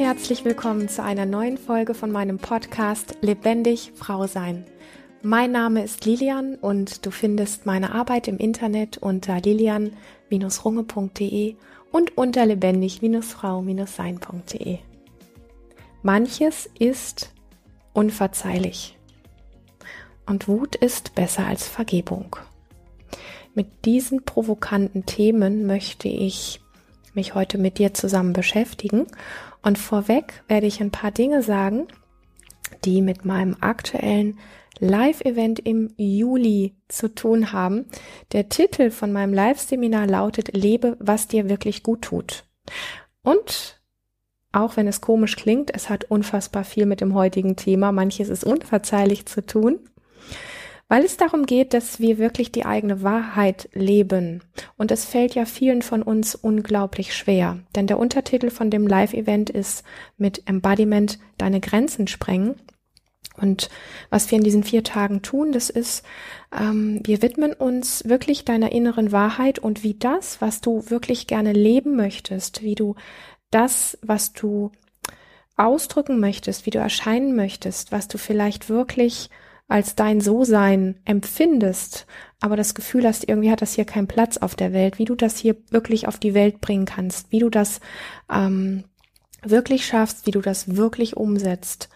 herzlich willkommen zu einer neuen Folge von meinem Podcast Lebendig-Frau-Sein. Mein Name ist Lilian und du findest meine Arbeit im Internet unter lilian-runge.de und unter lebendig-frau-sein.de. Manches ist unverzeihlich und Wut ist besser als Vergebung. Mit diesen provokanten Themen möchte ich mich heute mit dir zusammen beschäftigen und vorweg werde ich ein paar Dinge sagen, die mit meinem aktuellen Live-Event im Juli zu tun haben. Der Titel von meinem Live-Seminar lautet Lebe, was dir wirklich gut tut. Und auch wenn es komisch klingt, es hat unfassbar viel mit dem heutigen Thema, manches ist unverzeihlich, zu tun, weil es darum geht, dass wir wirklich die eigene Wahrheit leben. Und es fällt ja vielen von uns unglaublich schwer, denn der Untertitel von dem Live-Event ist mit Embodiment deine Grenzen sprengen. Und was wir in diesen 4 Tagen tun, das ist, wir widmen uns wirklich deiner inneren Wahrheit und wie das, was du wirklich gerne leben möchtest, wie du das, was du ausdrücken möchtest, wie du erscheinen möchtest, was du vielleicht wirklich als dein So-Sein empfindest, aber das Gefühl hast, irgendwie hat das hier keinen Platz auf der Welt, wie du das hier wirklich auf die Welt bringen kannst, wie du das wirklich schaffst, wie du das wirklich umsetzt.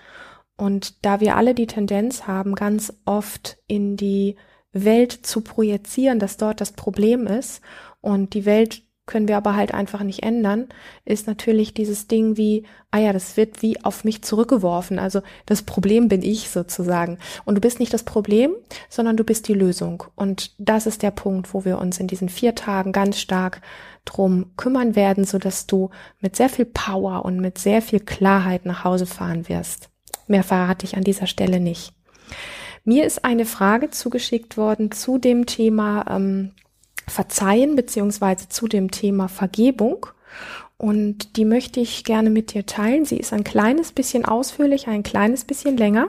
Und da wir alle die Tendenz haben, ganz oft in die Welt zu projizieren, dass dort das Problem ist und die Welt können wir aber halt einfach nicht ändern, ist natürlich dieses Ding wie, das wird wie auf mich zurückgeworfen, also das Problem bin ich sozusagen. Und du bist nicht das Problem, sondern du bist die Lösung. Und das ist der Punkt, wo wir uns in diesen 4 Tagen ganz stark drum kümmern werden, sodass du mit sehr viel Power und mit sehr viel Klarheit nach Hause fahren wirst. Mehr verrate ich an dieser Stelle nicht. Mir ist eine Frage zugeschickt worden zu dem Thema Verzeihen beziehungsweise zu dem Thema Vergebung und die möchte ich gerne mit dir teilen. Sie ist ein kleines bisschen ausführlicher, ein kleines bisschen länger,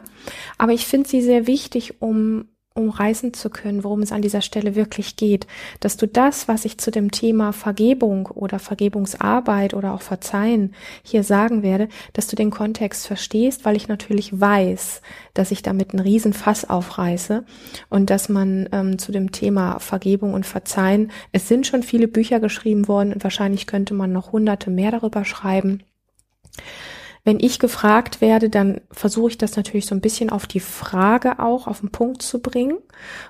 aber ich finde sie sehr wichtig, um umreißen zu können, worum es an dieser Stelle wirklich geht, dass du das, was ich zu dem Thema Vergebung oder Vergebungsarbeit oder auch Verzeihen hier sagen werde, dass du den Kontext verstehst, weil ich natürlich weiß, dass ich damit einen riesen Fass aufreiße und dass man zu dem Thema Vergebung und Verzeihen, es sind schon viele Bücher geschrieben worden und wahrscheinlich könnte man noch hunderte mehr darüber schreiben. Wenn ich gefragt werde, dann versuche ich das natürlich so ein bisschen auf die Frage auch auf den Punkt zu bringen.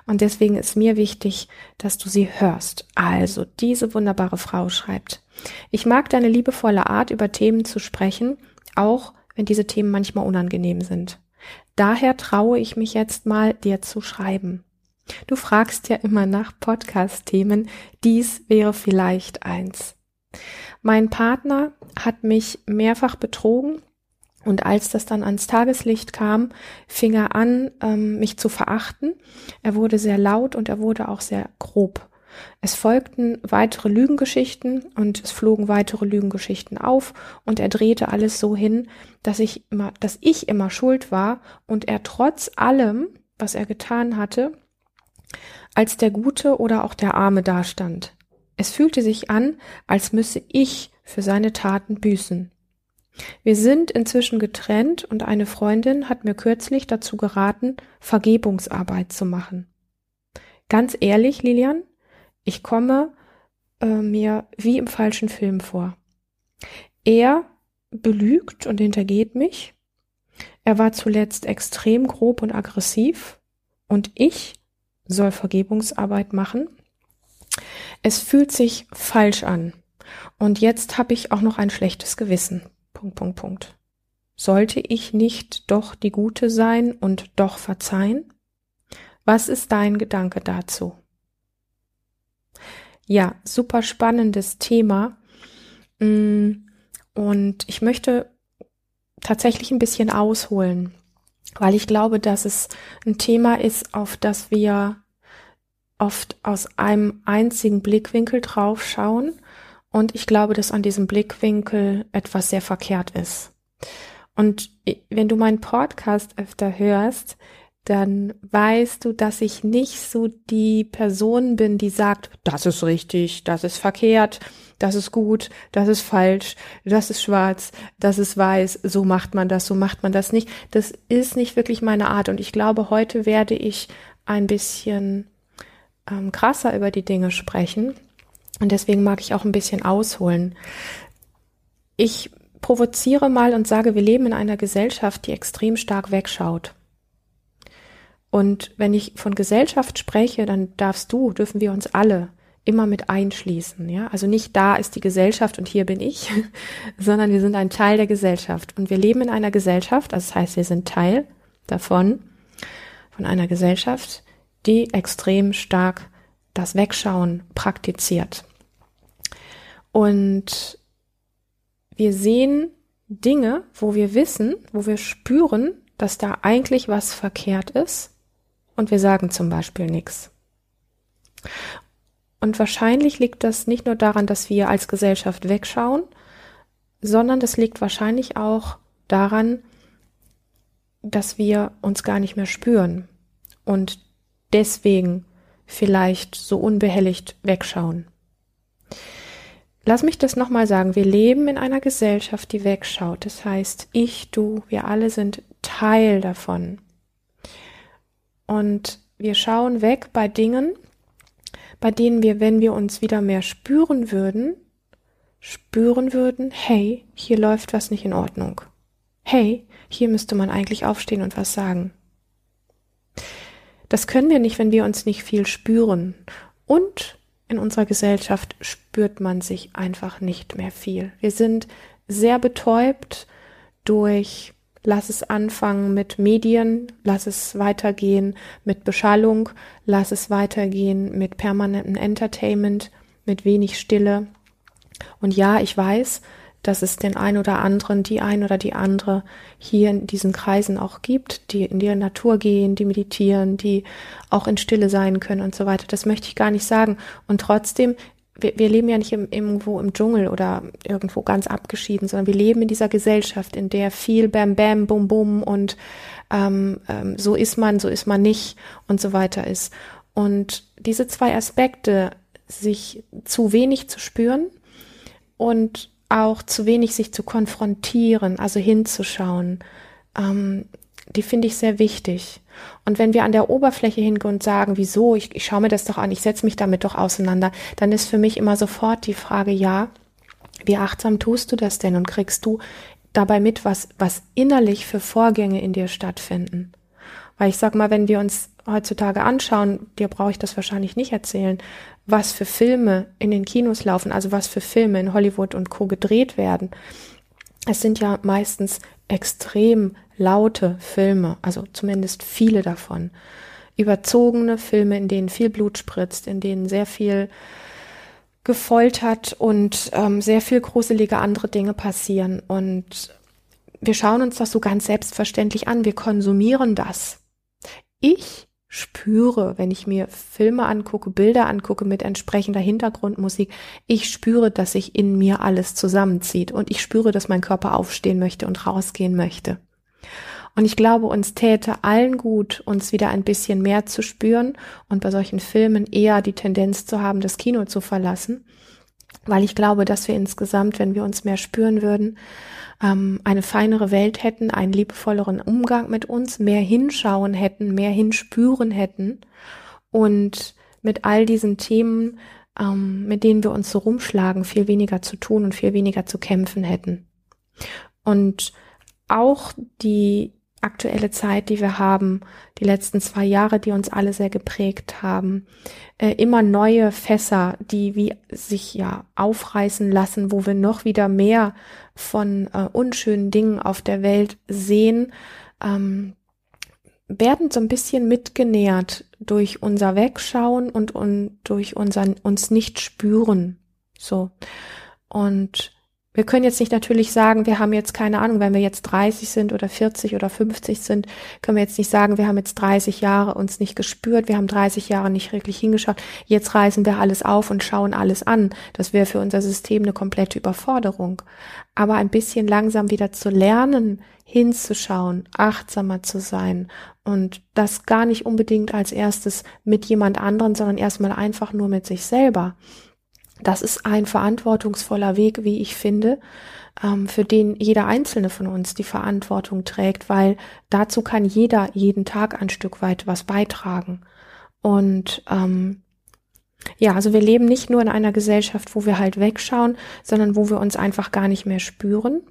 Und deswegen ist mir wichtig, dass du sie hörst. Also, diese wunderbare Frau schreibt: Ich mag deine liebevolle Art, über Themen zu sprechen, auch wenn diese Themen manchmal unangenehm sind. Daher traue ich mich jetzt mal, dir zu schreiben. Du fragst ja immer nach Podcast-Themen. Dies wäre vielleicht eins. Mein Partner hat mich mehrfach betrogen und als das dann ans Tageslicht kam, fing er an, mich zu verachten. Er wurde sehr laut und er wurde auch sehr grob. Es folgten weitere Lügengeschichten und es flogen weitere Lügengeschichten auf und er drehte alles so hin, dass ich immer schuld war und er trotz allem, was er getan hatte, als der Gute oder auch der Arme dastand. Es fühlte sich an, als müsse ich für seine Taten büßen. Wir sind inzwischen getrennt und eine Freundin hat mir kürzlich dazu geraten, Vergebungsarbeit zu machen. Ganz ehrlich, Lilian, ich komme mir wie im falschen Film vor. Er belügt und hintergeht mich. Er war zuletzt extrem grob und aggressiv und ich soll Vergebungsarbeit machen. Es fühlt sich falsch an. Und jetzt habe ich auch noch ein schlechtes Gewissen. .. Sollte ich nicht doch die Gute sein und doch verzeihen? Was ist dein Gedanke dazu? Ja, super spannendes Thema. Und ich möchte tatsächlich ein bisschen ausholen, weil ich glaube, dass es ein Thema ist, auf das wir oft aus einem einzigen Blickwinkel drauf schauen und ich glaube, dass an diesem Blickwinkel etwas sehr verkehrt ist. Und wenn du meinen Podcast öfter hörst, dann weißt du, dass ich nicht so die Person bin, die sagt, das ist richtig, das ist verkehrt, das ist gut, das ist falsch, das ist schwarz, das ist weiß, so macht man das nicht. Das ist nicht wirklich meine Art und ich glaube, heute werde ich ein bisschen krasser über die Dinge sprechen und deswegen mag ich auch ein bisschen ausholen. Ich provoziere mal und sage, wir leben in einer Gesellschaft, die extrem stark wegschaut. Und wenn ich von Gesellschaft spreche, dann dürfen wir uns alle immer mit einschließen, ja? Also nicht da ist die Gesellschaft und hier bin ich, sondern wir sind ein Teil der Gesellschaft. Und wir leben in einer Gesellschaft, also das heißt, wir sind Teil davon, von einer Gesellschaft, die extrem stark das Wegschauen praktiziert. Und wir sehen Dinge, wo wir wissen, wo wir spüren, dass da eigentlich was verkehrt ist. Und wir sagen zum Beispiel nichts. Und wahrscheinlich liegt das nicht nur daran, dass wir als Gesellschaft wegschauen, sondern das liegt wahrscheinlich auch daran, dass wir uns gar nicht mehr spüren und deswegen vielleicht so unbehelligt wegschauen. Lass mich das nochmal sagen. Wir leben in einer Gesellschaft, die wegschaut. Das heißt, ich, du, wir alle sind Teil davon. Und wir schauen weg bei Dingen, bei denen wir, wenn wir uns wieder mehr spüren würden, hey, hier läuft was nicht in Ordnung. Hey, hier müsste man eigentlich aufstehen und was sagen. Das können wir nicht, wenn wir uns nicht viel spüren. Und in unserer Gesellschaft spürt man sich einfach nicht mehr viel. Wir sind sehr betäubt durch lass es anfangen mit Medien, lass es weitergehen mit Beschallung, lass es weitergehen mit permanentem Entertainment, mit wenig Stille. Und ja, ich weiß, dass es den einen oder anderen, die ein oder die andere hier in diesen Kreisen auch gibt, die in die Natur gehen, die meditieren, die auch in Stille sein können und so weiter. Das möchte ich gar nicht sagen. Und trotzdem, wir leben ja nicht irgendwo im Dschungel oder irgendwo ganz abgeschieden, sondern wir leben in dieser Gesellschaft, in der viel Bam Bam, Bum Bum und so ist man nicht und so weiter ist. Und diese zwei Aspekte, sich zu wenig zu spüren und auch zu wenig sich zu konfrontieren, also hinzuschauen, die finde ich sehr wichtig. Und wenn wir an der Oberfläche hingehen und sagen, wieso, ich schaue mir das doch an, ich setze mich damit doch auseinander, dann ist für mich immer sofort die Frage, ja, wie achtsam tust du das denn und kriegst du dabei mit, was innerlich für Vorgänge in dir stattfinden? Weil ich sag mal, wenn wir uns heutzutage anschauen, dir brauche ich das wahrscheinlich nicht erzählen, was für Filme in den Kinos laufen, also was für Filme in Hollywood und Co. gedreht werden. Es sind ja meistens extrem laute Filme, also zumindest viele davon. Überzogene Filme, in denen viel Blut spritzt, in denen sehr viel gefoltert und sehr viel gruselige andere Dinge passieren. Und wir schauen uns das so ganz selbstverständlich an, wir konsumieren das. Ich spüre, wenn ich mir Filme angucke, Bilder angucke mit entsprechender Hintergrundmusik, ich spüre, dass sich in mir alles zusammenzieht und ich spüre, dass mein Körper aufstehen möchte und rausgehen möchte. Und ich glaube, uns täte allen gut, uns wieder ein bisschen mehr zu spüren und bei solchen Filmen eher die Tendenz zu haben, das Kino zu verlassen, weil ich glaube, dass wir insgesamt, wenn wir uns mehr spüren würden, eine feinere Welt hätten, einen liebevolleren Umgang mit uns, mehr hinschauen hätten, mehr hinspüren hätten und mit all diesen Themen, mit denen wir uns so rumschlagen, viel weniger zu tun und viel weniger zu kämpfen hätten. Und auch die aktuelle Zeit, die wir haben, die letzten 2 Jahre, die uns alle sehr geprägt haben, immer neue Fässer, die wie sich ja aufreißen lassen, wo wir noch wieder mehr von unschönen Dingen auf der Welt sehen, werden so ein bisschen mitgenährt durch unser Wegschauen und durch uns nicht spüren. So. Und Wir können jetzt nicht natürlich sagen, wir haben jetzt keine Ahnung, wenn wir jetzt 30 sind oder 40 oder 50 sind, können wir jetzt nicht sagen, wir haben jetzt 30 Jahre uns nicht gespürt, wir haben 30 Jahre nicht wirklich hingeschaut, jetzt reißen wir alles auf und schauen alles an. Das wäre für unser System eine komplette Überforderung. Aber ein bisschen langsam wieder zu lernen, hinzuschauen, achtsamer zu sein und das gar nicht unbedingt als erstes mit jemand anderen, sondern erstmal einfach nur mit sich selber. Das ist ein verantwortungsvoller Weg, wie ich finde, für den jeder Einzelne von uns die Verantwortung trägt, weil dazu kann jeder jeden Tag ein Stück weit was beitragen. Und ja, also wir leben nicht nur in einer Gesellschaft, wo wir halt wegschauen, sondern wo wir uns einfach gar nicht mehr spüren.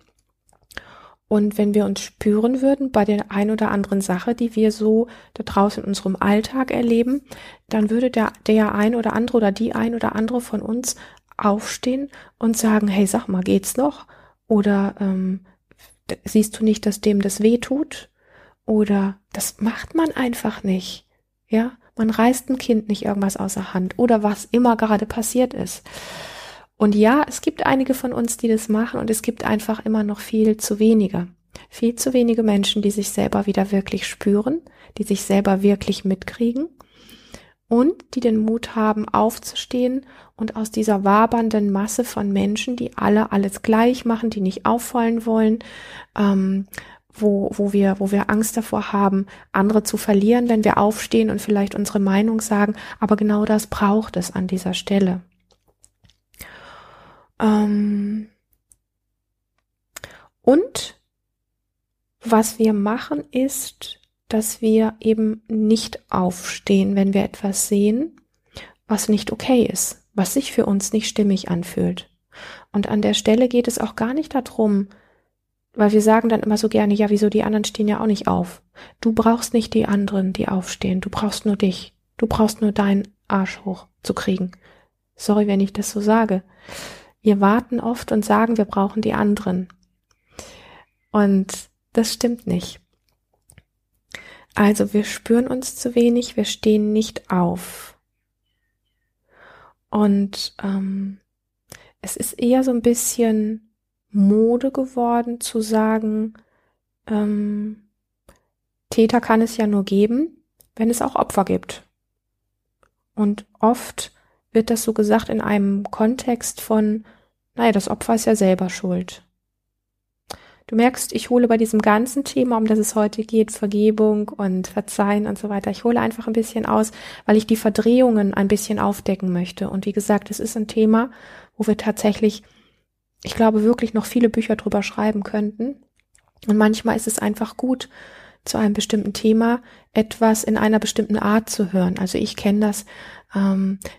Und wenn wir uns spüren würden bei der ein oder anderen Sache, die wir so da draußen in unserem Alltag erleben, dann würde der ein oder andere oder die ein oder andere von uns aufstehen und sagen, hey, sag mal, geht's noch? Oder siehst du nicht, dass dem das weh tut? Oder das macht man einfach nicht, ja? Man reißt dem Kind nicht irgendwas aus der Hand oder was immer gerade passiert ist. Und ja, es gibt einige von uns, die das machen und es gibt einfach immer noch viel zu wenige. Viel zu wenige Menschen, die sich selber wieder wirklich spüren, die sich selber wirklich mitkriegen und die den Mut haben, aufzustehen und aus dieser wabernden Masse von Menschen, die alle alles gleich machen, die nicht auffallen wollen, wo wir Angst davor haben, andere zu verlieren, wenn wir aufstehen und vielleicht unsere Meinung sagen, aber genau das braucht es an dieser Stelle. Und was wir machen ist, dass wir eben nicht aufstehen, wenn wir etwas sehen, was nicht okay ist, was sich für uns nicht stimmig anfühlt. Und an der Stelle geht es auch gar nicht darum, weil wir sagen dann immer so gerne, ja, wieso, die anderen stehen ja auch nicht auf. Du brauchst nicht die anderen, die aufstehen, du brauchst nur dich. Du brauchst nur deinen Arsch hochzukriegen. Sorry, wenn ich das so sage. Wir warten oft und sagen, wir brauchen die anderen. Und das stimmt nicht. Also wir spüren uns zu wenig, wir stehen nicht auf. Und es ist eher so ein bisschen Mode geworden zu sagen, Täter kann es ja nur geben, wenn es auch Opfer gibt. Und oft wird das so gesagt in einem Kontext von, naja, das Opfer ist ja selber schuld. Du merkst, ich hole bei diesem ganzen Thema, um das es heute geht, Vergebung und Verzeihen und so weiter, ich hole einfach ein bisschen aus, weil ich die Verdrehungen ein bisschen aufdecken möchte. Und wie gesagt, es ist ein Thema, wo wir tatsächlich, ich glaube, wirklich noch viele Bücher drüber schreiben könnten. Und manchmal ist es einfach gut, zu einem bestimmten Thema etwas in einer bestimmten Art zu hören. Also ich kenne das,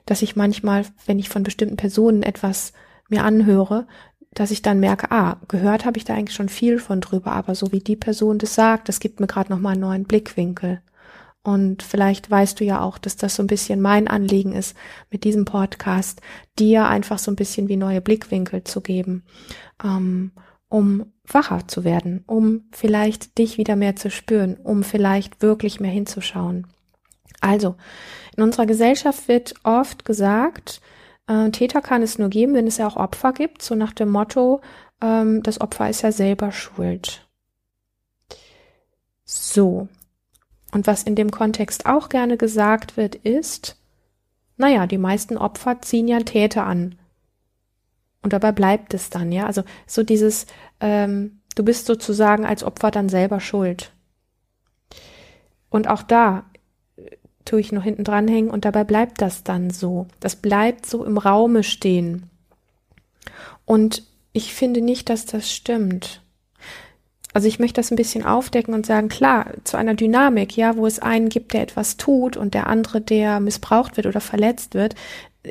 dass ich manchmal, wenn ich von bestimmten Personen etwas mir anhöre, dass ich dann merke, gehört habe ich da eigentlich schon viel von drüber, aber so wie die Person das sagt, das gibt mir gerade nochmal einen neuen Blickwinkel. Und vielleicht weißt du ja auch, dass das so ein bisschen mein Anliegen ist, mit diesem Podcast dir einfach so ein bisschen wie neue Blickwinkel zu geben, um wacher zu werden, um vielleicht dich wieder mehr zu spüren, um vielleicht wirklich mehr hinzuschauen. Also, in unserer Gesellschaft wird oft gesagt, Täter kann es nur geben, wenn es ja auch Opfer gibt, so nach dem Motto, das Opfer ist ja selber schuld. So, und was in dem Kontext auch gerne gesagt wird, ist, naja, die meisten Opfer ziehen ja Täter an. Und dabei bleibt es dann, ja, also so dieses, du bist sozusagen als Opfer dann selber schuld. Und auch da tue ich noch hinten dran hängen und dabei bleibt das dann so. Das bleibt so im Raume stehen. Und ich finde nicht, dass das stimmt. Also ich möchte das ein bisschen aufdecken und sagen, klar, zu einer Dynamik, ja, wo es einen gibt, der etwas tut und der andere, der missbraucht wird oder verletzt wird,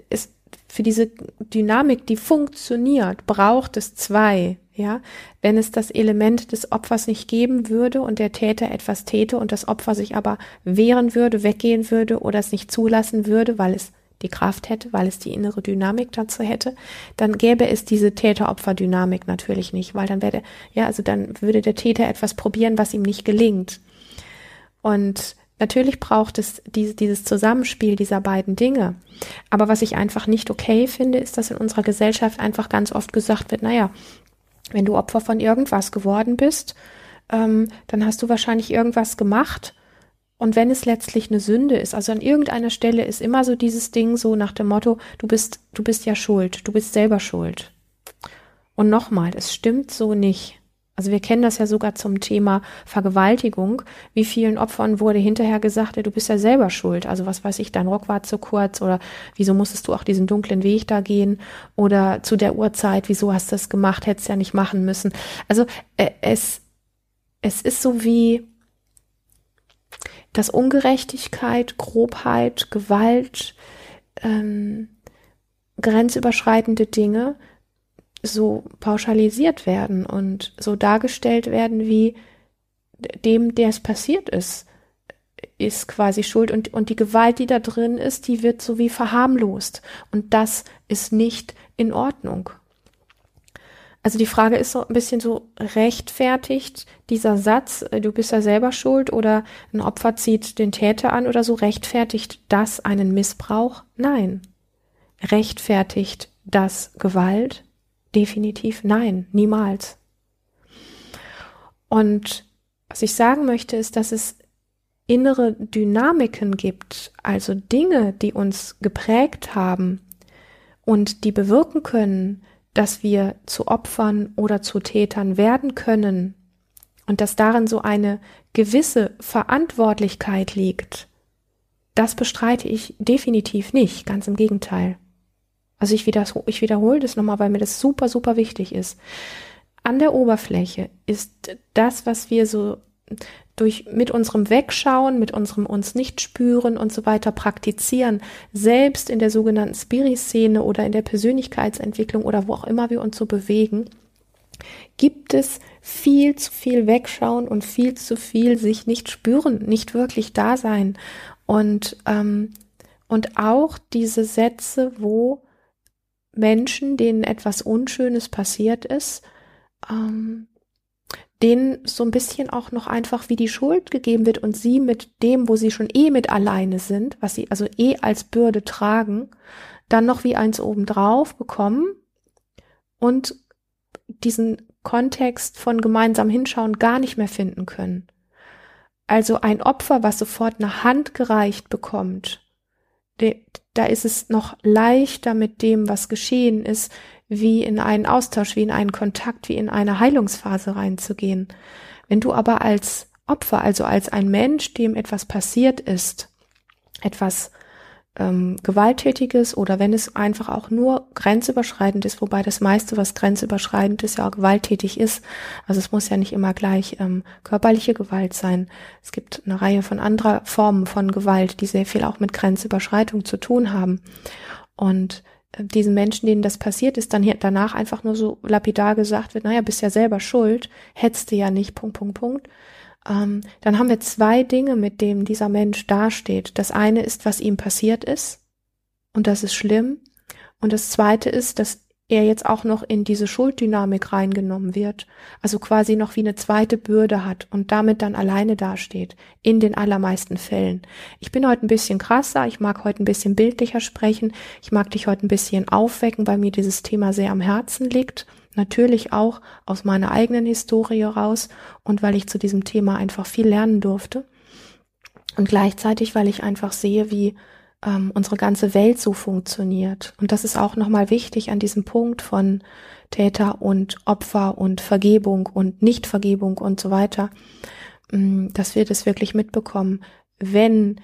ist für diese Dynamik, die funktioniert, braucht es zwei, ja. Wenn es das Element des Opfers nicht geben würde und der Täter etwas täte und das Opfer sich aber wehren würde, weggehen würde oder es nicht zulassen würde, weil es die Kraft hätte, weil es die innere Dynamik dazu hätte, dann gäbe es diese Täter-Opfer-Dynamik natürlich nicht, weil dann wäre, ja, also dann würde der Täter etwas probieren, was ihm nicht gelingt. Und natürlich braucht es dieses Zusammenspiel dieser beiden Dinge. Aber was ich einfach nicht okay finde, ist, dass in unserer Gesellschaft einfach ganz oft gesagt wird, naja, Wenn du Opfer von irgendwas geworden bist, dann hast du wahrscheinlich irgendwas gemacht. Und wenn es letztlich eine Sünde ist, also an irgendeiner Stelle ist immer so dieses Ding so nach dem Motto, du bist ja schuld, du bist selber schuld. Und nochmal, es stimmt so nicht. Also wir kennen das ja sogar zum Thema Vergewaltigung. Wie vielen Opfern wurde hinterher gesagt, du bist ja selber schuld. Also was weiß ich, dein Rock war zu kurz oder wieso musstest du auch diesen dunklen Weg da gehen oder zu der Uhrzeit, wieso hast du das gemacht, hättest ja nicht machen müssen. Also es ist so wie, dass Ungerechtigkeit, Grobheit, Gewalt, grenzüberschreitende Dinge so pauschalisiert werden und so dargestellt werden, wie dem, der es passiert ist, ist quasi schuld. Und die Gewalt, die da drin ist, die wird so wie verharmlost. Und das ist nicht in Ordnung. Also die Frage ist so ein bisschen so, rechtfertigt dieser Satz, du bist ja selber schuld oder ein Opfer zieht den Täter an oder so, rechtfertigt das einen Missbrauch? Nein. Rechtfertigt das Gewalt? Definitiv nein, niemals. Und was ich sagen möchte, ist, dass es innere Dynamiken gibt, also Dinge, die uns geprägt haben und die bewirken können, dass wir zu Opfern oder zu Tätern werden können und dass darin so eine gewisse Verantwortlichkeit liegt. Das bestreite ich definitiv nicht, ganz im Gegenteil. Also ich wiederhole das nochmal, weil mir das super, super wichtig ist. An der Oberfläche ist das, was wir so mit unserem Wegschauen, mit unserem uns nicht spüren und so weiter praktizieren, selbst in der sogenannten Spiri-Szene oder in der Persönlichkeitsentwicklung oder wo auch immer wir uns so bewegen, gibt es viel zu viel Wegschauen und viel zu viel sich nicht spüren, nicht wirklich da sein. Und auch diese Sätze, wo Menschen, denen etwas Unschönes passiert ist, denen so ein bisschen auch noch einfach wie die Schuld gegeben wird und sie mit dem, wo sie schon mit alleine sind, was sie also als Bürde tragen, dann noch wie eins obendrauf bekommen und diesen Kontext von gemeinsam hinschauen gar nicht mehr finden können. Also ein Opfer, was sofort eine Hand gereicht bekommt, da ist es noch leichter mit dem, was geschehen ist, wie in einen Austausch, wie in einen Kontakt, wie in eine Heilungsphase reinzugehen. Wenn du aber als Opfer, also als ein Mensch, dem etwas passiert ist, etwas Gewalttätiges oder wenn es einfach auch nur grenzüberschreitend ist, wobei das meiste, was grenzüberschreitend ist, ja auch gewalttätig ist. Also es muss ja nicht immer gleich körperliche Gewalt sein. Es gibt eine Reihe von anderer Formen von Gewalt, die sehr viel auch mit Grenzüberschreitung zu tun haben. Und diesen Menschen, denen das passiert ist, dann hier danach einfach nur so lapidar gesagt wird, naja, bist ja selber schuld, hättest du ja nicht, .. Dann haben wir zwei Dinge, mit denen dieser Mensch dasteht. Das eine ist, was ihm passiert ist, und das ist schlimm. Und das zweite ist, dass er jetzt auch noch in diese Schulddynamik reingenommen wird, also quasi noch wie eine zweite Bürde hat und damit dann alleine dasteht, in den allermeisten Fällen. Ich bin heute ein bisschen krasser, ich mag heute ein bisschen bildlicher sprechen, ich mag dich heute ein bisschen aufwecken, weil mir dieses Thema sehr am Herzen liegt. Natürlich auch aus meiner eigenen Historie raus und weil ich zu diesem Thema einfach viel lernen durfte und gleichzeitig, weil ich einfach sehe, wie unsere ganze Welt so funktioniert. Und das ist auch nochmal wichtig an diesem Punkt von Täter und Opfer und Vergebung und Nichtvergebung und so weiter, dass wir das wirklich mitbekommen. Wenn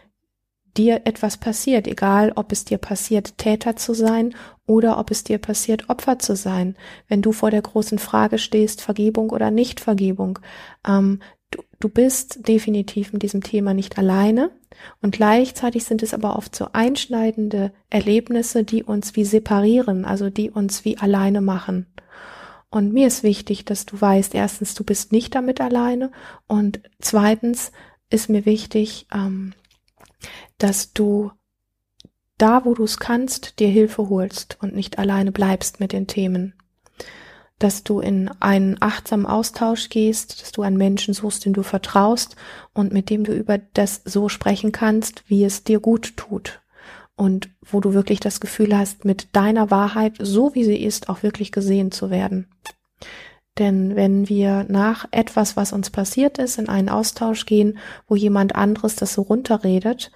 dir etwas passiert, egal ob es dir passiert, Täter zu sein oder ob es dir passiert, Opfer zu sein. Wenn du vor der großen Frage stehst, Vergebung oder Nichtvergebung, du bist definitiv mit diesem Thema nicht alleine und gleichzeitig sind es aber oft so einschneidende Erlebnisse, die uns wie separieren, also die uns wie alleine machen. Und mir ist wichtig, dass du weißt, erstens, du bist nicht damit alleine und zweitens ist mir wichtig, dass du da, wo du es kannst, dir Hilfe holst und nicht alleine bleibst mit den Themen. Dass du in einen achtsamen Austausch gehst, dass du einen Menschen suchst, dem du vertraust und mit dem du über das so sprechen kannst, wie es dir gut tut. Und wo du wirklich das Gefühl hast, mit deiner Wahrheit, so wie sie ist, auch wirklich gesehen zu werden. Denn wenn wir nach etwas, was uns passiert ist, in einen Austausch gehen, wo jemand anderes das so runterredet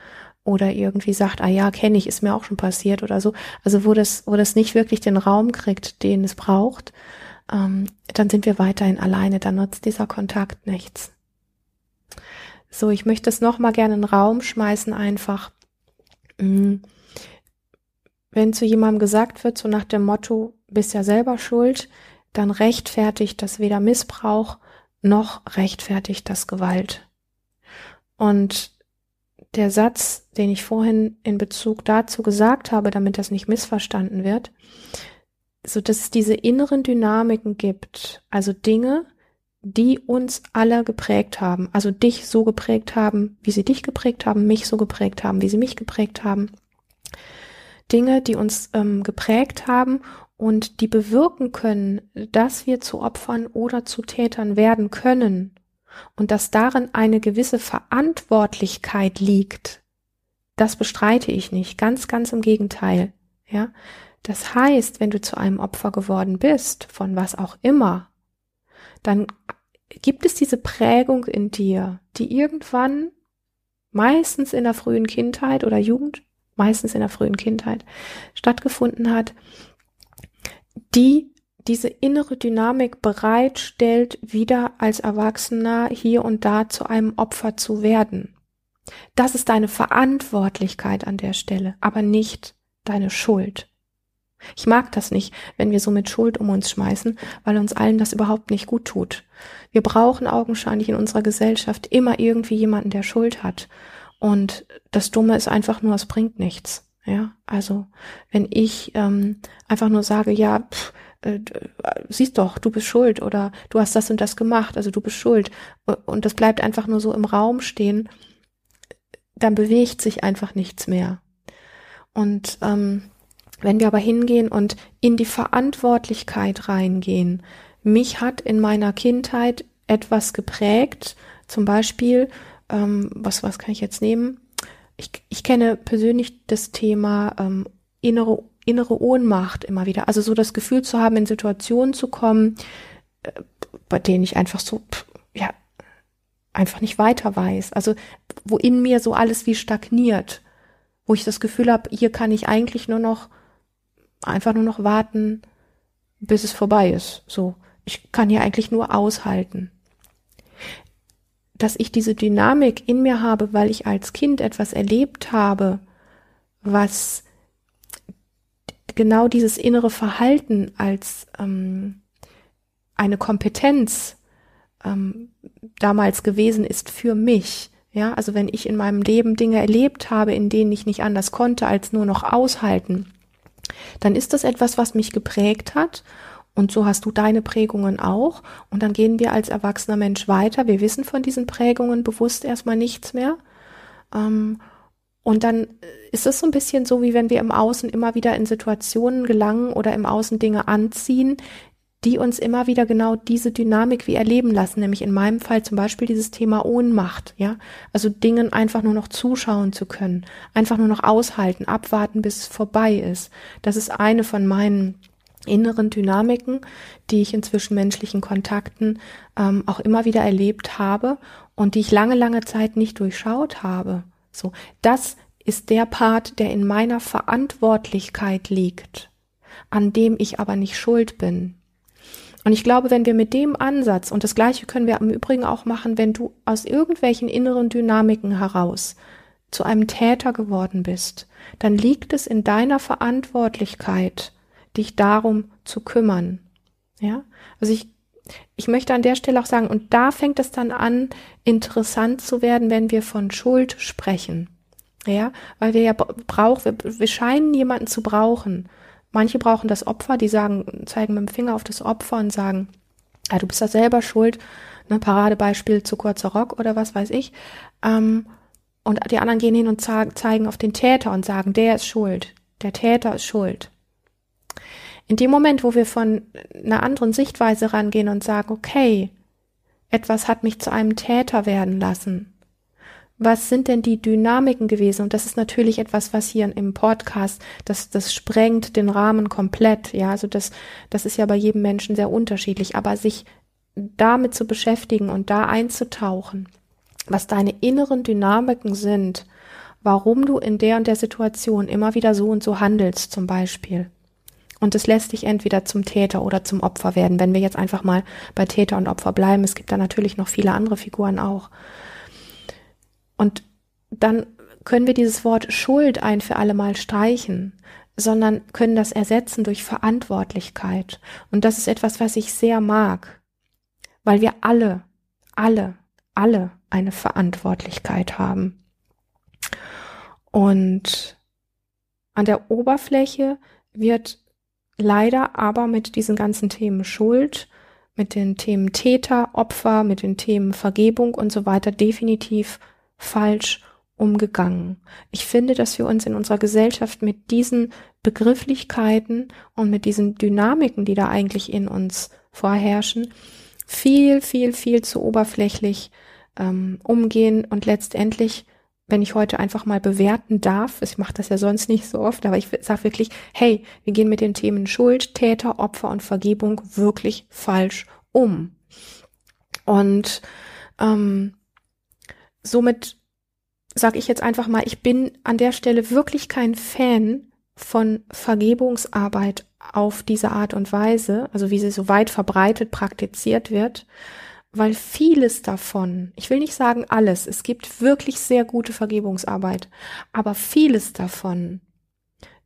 oder irgendwie sagt, ah ja, kenne ich, ist mir auch schon passiert oder so, also wo das nicht wirklich den Raum kriegt, den es braucht, dann sind wir weiterhin alleine, dann nutzt dieser Kontakt nichts. So, ich möchte es nochmal gerne in den Raum schmeißen, einfach, wenn zu jemandem gesagt wird, so nach dem Motto, bist ja selber schuld, dann rechtfertigt das weder Missbrauch noch rechtfertigt das Gewalt. Und der Satz, den ich vorhin in Bezug dazu gesagt habe, damit das nicht missverstanden wird, so dass es diese inneren Dynamiken gibt, also Dinge, die uns alle geprägt haben, also dich so geprägt haben, wie sie dich geprägt haben, mich so geprägt haben, wie sie mich geprägt haben, Dinge, die uns geprägt haben und die bewirken können, dass wir zu Opfern oder zu Tätern werden können und dass darin eine gewisse Verantwortlichkeit liegt, das bestreite ich nicht, ganz, ganz im Gegenteil. Ja? Das heißt, wenn du zu einem Opfer geworden bist, von was auch immer, dann gibt es diese Prägung in dir, die irgendwann, meistens in der frühen Kindheit oder Jugend, meistens in der frühen Kindheit stattgefunden hat, die diese innere Dynamik bereitstellt, wieder als Erwachsener hier und da zu einem Opfer zu werden. Das ist deine Verantwortlichkeit an der Stelle, aber nicht deine Schuld. Ich mag das nicht, wenn wir so mit Schuld um uns schmeißen, weil uns allen das überhaupt nicht gut tut. Wir brauchen augenscheinlich in unserer Gesellschaft immer irgendwie jemanden, der Schuld hat. Und das Dumme ist einfach nur, es bringt nichts. Ja, also wenn ich einfach nur sage, ja, siehst doch, du bist schuld oder du hast das und das gemacht, also du bist schuld und das bleibt einfach nur so im Raum stehen, dann bewegt sich einfach nichts mehr. Und wenn wir aber hingehen und in die Verantwortlichkeit reingehen, mich hat in meiner Kindheit etwas geprägt, zum Beispiel, was kann ich jetzt nehmen? Ich kenne persönlich das Thema innere Ohnmacht immer wieder. Also so das Gefühl zu haben, in Situationen zu kommen, bei denen ich einfach so, einfach nicht weiter weiß. Also wo in mir so alles wie stagniert, wo ich das Gefühl habe, hier kann ich eigentlich nur noch warten, bis es vorbei ist. So, ich kann hier eigentlich nur aushalten. Dass ich diese Dynamik in mir habe, weil ich als Kind etwas erlebt habe, was genau dieses innere Verhalten als eine Kompetenz damals gewesen ist für mich. Ja, also wenn ich in meinem Leben Dinge erlebt habe, in denen ich nicht anders konnte, als nur noch aushalten, dann ist das etwas, was mich geprägt hat. Und so hast du deine Prägungen auch. Und dann gehen wir als erwachsener Mensch weiter. Wir wissen von diesen Prägungen bewusst erstmal nichts mehr. Und dann ist es so ein bisschen so, wie wenn wir im Außen immer wieder in Situationen gelangen oder im Außen Dinge anziehen, die uns immer wieder genau diese Dynamik wie erleben lassen. Nämlich in meinem Fall zum Beispiel dieses Thema Ohnmacht. Ja, also Dingen einfach nur noch zuschauen zu können. Einfach nur noch aushalten, abwarten, bis es vorbei ist. Das ist eine von meinen inneren Dynamiken, die ich in zwischenmenschlichen Kontakten auch immer wieder erlebt habe und die ich lange, lange Zeit nicht durchschaut habe. So, das ist der Part, der in meiner Verantwortlichkeit liegt, an dem ich aber nicht schuld bin. Und ich glaube, wenn wir mit dem Ansatz, und das Gleiche können wir im Übrigen auch machen, wenn du aus irgendwelchen inneren Dynamiken heraus zu einem Täter geworden bist, dann liegt es in deiner Verantwortlichkeit, dich darum zu kümmern. Ja, also ich möchte an der Stelle auch sagen, und da fängt es dann an, interessant zu werden, wenn wir von Schuld sprechen. Ja, weil wir ja wir scheinen jemanden zu brauchen. Manche brauchen das Opfer, die zeigen mit dem Finger auf das Opfer und sagen, ja, du bist ja selber schuld, ne, Paradebeispiel zu kurzer Rock oder was weiß ich. Und die anderen gehen hin und zeigen auf den Täter und sagen, der ist schuld, der Täter ist schuld. In dem Moment, wo wir von einer anderen Sichtweise rangehen und sagen, okay, etwas hat mich zu einem Täter werden lassen, was sind denn die Dynamiken gewesen? Und das ist natürlich etwas, was hier im Podcast, das sprengt den Rahmen komplett. Ja, also das ist ja bei jedem Menschen sehr unterschiedlich. Aber sich damit zu beschäftigen und da einzutauchen, was deine inneren Dynamiken sind, warum du in der und der Situation immer wieder so und so handelst zum Beispiel. Und es lässt dich entweder zum Täter oder zum Opfer werden, wenn wir jetzt einfach mal bei Täter und Opfer bleiben. Es gibt da natürlich noch viele andere Figuren auch. Und dann können wir dieses Wort Schuld ein für alle Mal streichen, sondern können das ersetzen durch Verantwortlichkeit. Und das ist etwas, was ich sehr mag, weil wir alle eine Verantwortlichkeit haben. Und an der Oberfläche wird leider aber mit diesen ganzen Themen Schuld, mit den Themen Täter, Opfer, mit den Themen Vergebung und so weiter definitiv falsch umgegangen. Ich finde, dass wir uns in unserer Gesellschaft mit diesen Begrifflichkeiten und mit diesen Dynamiken, die da eigentlich in uns vorherrschen, viel zu oberflächlich umgehen und letztendlich, wenn ich heute einfach mal bewerten darf, ich mache das ja sonst nicht so oft, aber ich sage wirklich, hey, wir gehen mit den Themen Schuld, Täter, Opfer und Vergebung wirklich falsch um. Und somit sage ich jetzt einfach mal, ich bin an der Stelle wirklich kein Fan von Vergebungsarbeit auf diese Art und Weise, also wie sie so weit verbreitet praktiziert wird, weil vieles davon, ich will nicht sagen alles, es gibt wirklich sehr gute Vergebungsarbeit, aber vieles davon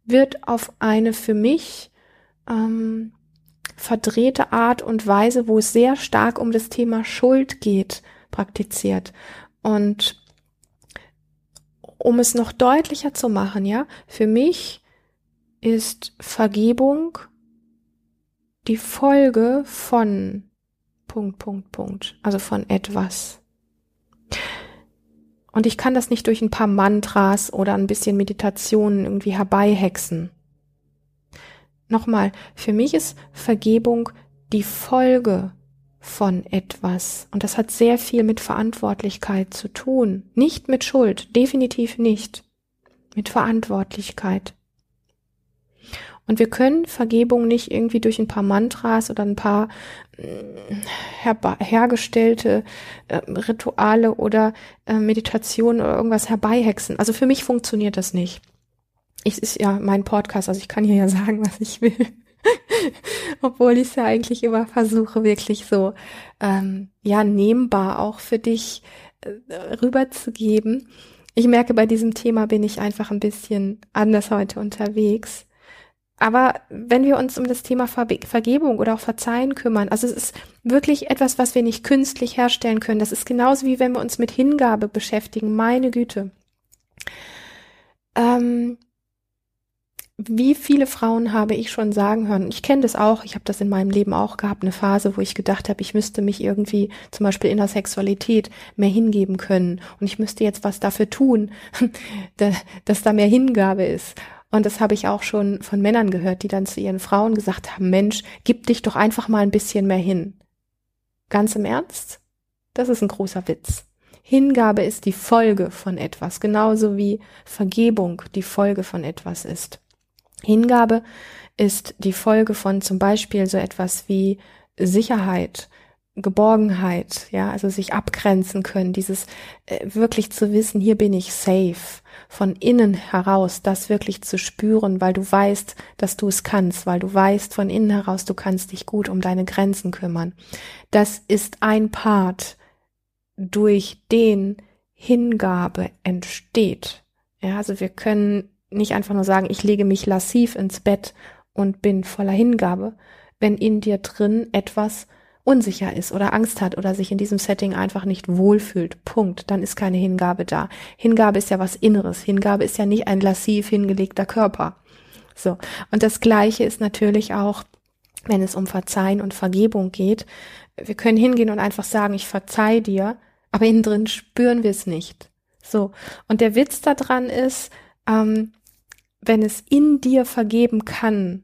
wird auf eine für mich verdrehte Art und Weise, wo es sehr stark um das Thema Schuld geht, praktiziert. Und um es noch deutlicher zu machen, ja, für mich ist Vergebung die Folge von ... also von etwas. Und ich kann das nicht durch ein paar Mantras oder ein bisschen Meditationen irgendwie herbeihexen. Nochmal, für mich ist Vergebung die Folge von etwas. Und das hat sehr viel mit Verantwortlichkeit zu tun. Nicht mit Schuld, definitiv nicht. Mit Verantwortlichkeit. Und wir können Vergebung nicht irgendwie durch ein paar Mantras oder ein paar hergestellte Rituale oder Meditationen oder irgendwas herbeihexen. Also für mich funktioniert das nicht. Es ist ja mein Podcast, also ich kann hier ja sagen, was ich will. Obwohl ich es ja eigentlich immer versuche, wirklich so nehmbar auch für dich rüberzugeben. Ich merke, bei diesem Thema bin ich einfach ein bisschen anders heute unterwegs. Aber wenn wir uns um das Thema Vergebung oder auch Verzeihen kümmern, also es ist wirklich etwas, was wir nicht künstlich herstellen können. Das ist genauso, wie wenn wir uns mit Hingabe beschäftigen. Meine Güte. Wie viele Frauen habe ich schon sagen hören, ich kenne das auch, ich habe das in meinem Leben auch gehabt, eine Phase, wo ich gedacht habe, ich müsste mich irgendwie zum Beispiel in der Sexualität mehr hingeben können und ich müsste jetzt was dafür tun, dass da mehr Hingabe ist. Und das habe ich auch schon von Männern gehört, die dann zu ihren Frauen gesagt haben, Mensch, gib dich doch einfach mal ein bisschen mehr hin. Ganz im Ernst? Das ist ein großer Witz. Hingabe ist die Folge von etwas, genauso wie Vergebung die Folge von etwas ist. Hingabe ist die Folge von zum Beispiel so etwas wie Sicherheit, Geborgenheit, ja, also sich abgrenzen können, dieses wirklich zu wissen, hier bin ich safe, von innen heraus das wirklich zu spüren, weil du weißt, dass du es kannst, weil du weißt von innen heraus, du kannst dich gut um deine Grenzen kümmern. Das ist ein Part, durch den Hingabe entsteht. Ja, also wir können nicht einfach nur sagen, ich lege mich lassiv ins Bett und bin voller Hingabe, wenn in dir drin etwas unsicher ist oder Angst hat oder sich in diesem Setting einfach nicht wohlfühlt. Punkt. Dann ist keine Hingabe da. Hingabe ist ja was Inneres. Hingabe ist ja nicht ein lassiv hingelegter Körper. So. Und das Gleiche ist natürlich auch, wenn es um Verzeihen und Vergebung geht. Wir können hingehen und einfach sagen, ich verzeihe dir, aber innen drin spüren wir es nicht. So. Und der Witz daran ist, wenn es in dir vergeben kann,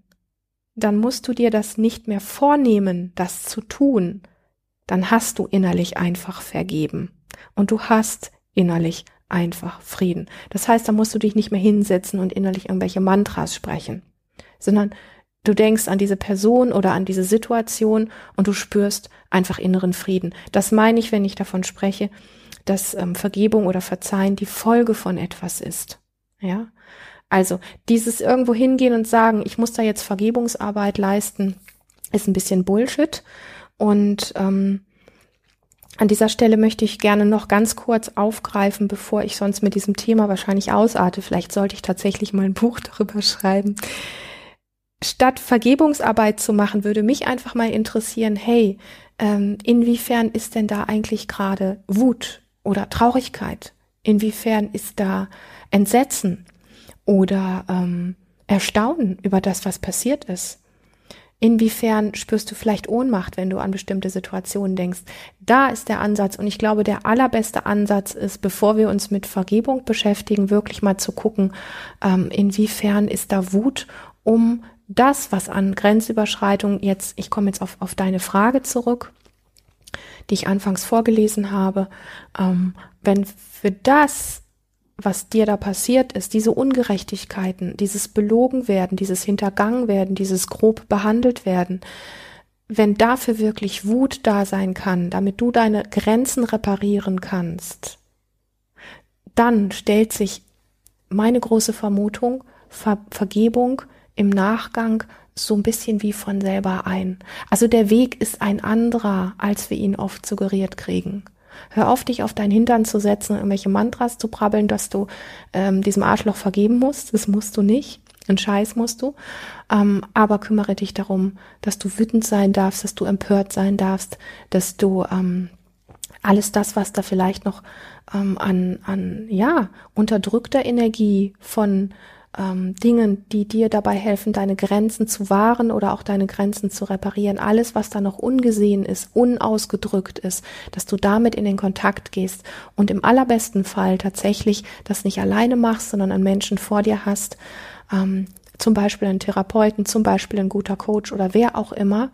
dann musst du dir das nicht mehr vornehmen, das zu tun. Dann hast du innerlich einfach vergeben. Und du hast innerlich einfach Frieden. Das heißt, da musst du dich nicht mehr hinsetzen und innerlich irgendwelche Mantras sprechen, sondern du denkst an diese Person oder an diese Situation und du spürst einfach inneren Frieden. Das meine ich, wenn ich davon spreche, dass Vergebung oder Verzeihen die Folge von etwas ist. Ja? Also dieses irgendwo hingehen und sagen, ich muss da jetzt Vergebungsarbeit leisten, ist ein bisschen Bullshit. Und an dieser Stelle möchte ich gerne noch ganz kurz aufgreifen, bevor ich sonst mit diesem Thema wahrscheinlich ausarte. Vielleicht sollte ich tatsächlich mal ein Buch darüber schreiben. Statt Vergebungsarbeit zu machen, würde mich einfach mal interessieren, hey, inwiefern ist denn da eigentlich gerade Wut oder Traurigkeit? Inwiefern ist da Entsetzen oder Erstaunen über das, was passiert ist? Inwiefern spürst du vielleicht Ohnmacht, wenn du an bestimmte Situationen denkst? Da ist der Ansatz, und ich glaube, der allerbeste Ansatz ist, bevor wir uns mit Vergebung beschäftigen, wirklich mal zu gucken, inwiefern ist da Wut, um das, was an Grenzüberschreitung jetzt, ich komme jetzt auf deine Frage zurück, die ich anfangs vorgelesen habe, wenn für das, was dir da passiert ist, diese Ungerechtigkeiten, dieses belogen werden, dieses hintergangen werden, dieses grob behandelt werden, wenn dafür wirklich Wut da sein kann, damit du deine Grenzen reparieren kannst, dann stellt sich meine große Vermutung, Vergebung im Nachgang so ein bisschen wie von selber ein. Also der Weg ist ein anderer, als wir ihn oft suggeriert kriegen. Hör auf, dich auf deinen Hintern zu setzen und irgendwelche Mantras zu brabbeln, dass du diesem Arschloch vergeben musst. Das musst du nicht. Einen Scheiß musst du. Aber kümmere dich darum, dass du wütend sein darfst, dass du empört sein darfst, dass du alles das, was da vielleicht noch an unterdrückter Energie von Dingen, die dir dabei helfen, deine Grenzen zu wahren oder auch deine Grenzen zu reparieren, alles, was da noch ungesehen ist, unausgedrückt ist, dass du damit in den Kontakt gehst und im allerbesten Fall tatsächlich das nicht alleine machst, sondern einen Menschen vor dir hast, zum Beispiel einen Therapeuten, zum Beispiel ein guter Coach oder wer auch immer,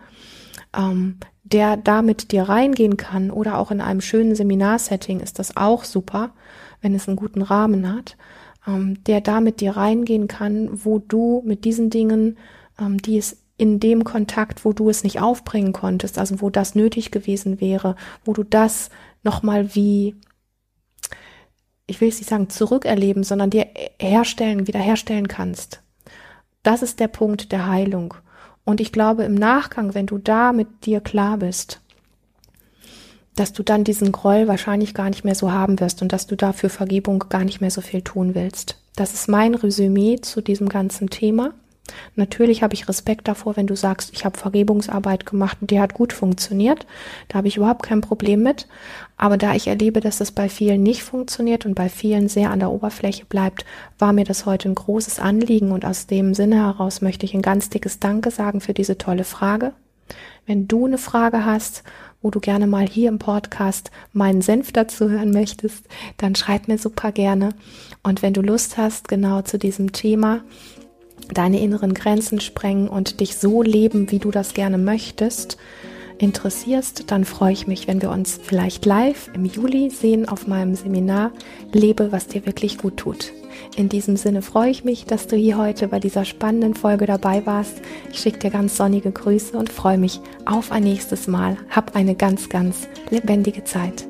der da mit dir reingehen kann, oder auch in einem schönen Seminarsetting ist das auch super, wenn es einen guten Rahmen hat, der da mit dir reingehen kann, wo du mit diesen Dingen, die es in dem Kontakt, wo du es nicht aufbringen konntest, also wo das nötig gewesen wäre, wo du das nochmal wie, ich will es nicht sagen zurückerleben, sondern dir wiederherstellen kannst. Das ist der Punkt der Heilung. Und ich glaube, im Nachgang, wenn du da mit dir klar bist, dass du dann diesen Groll wahrscheinlich gar nicht mehr so haben wirst und dass du dafür Vergebung gar nicht mehr so viel tun willst. Das ist mein Resümee zu diesem ganzen Thema. Natürlich habe ich Respekt davor, wenn du sagst, ich habe Vergebungsarbeit gemacht und die hat gut funktioniert. Da habe ich überhaupt kein Problem mit. Aber da ich erlebe, dass das bei vielen nicht funktioniert und bei vielen sehr an der Oberfläche bleibt, war mir das heute ein großes Anliegen. Und aus dem Sinne heraus möchte ich ein ganz dickes Danke sagen für diese tolle Frage. Wenn du eine Frage hast, wo du gerne mal hier im Podcast meinen Senf dazu hören möchtest, dann schreib mir super gerne. Und wenn du Lust hast, genau zu diesem Thema, deine inneren Grenzen sprengen und dich so leben, wie du das gerne möchtest, interessierst, dann freue ich mich, wenn wir uns vielleicht live im Juli sehen auf meinem Seminar Lebe, was dir wirklich gut tut. In diesem Sinne freue ich mich, dass du hier heute bei dieser spannenden Folge dabei warst. Ich schicke dir ganz sonnige Grüße und freue mich auf ein nächstes Mal. Hab eine ganz, ganz lebendige Zeit.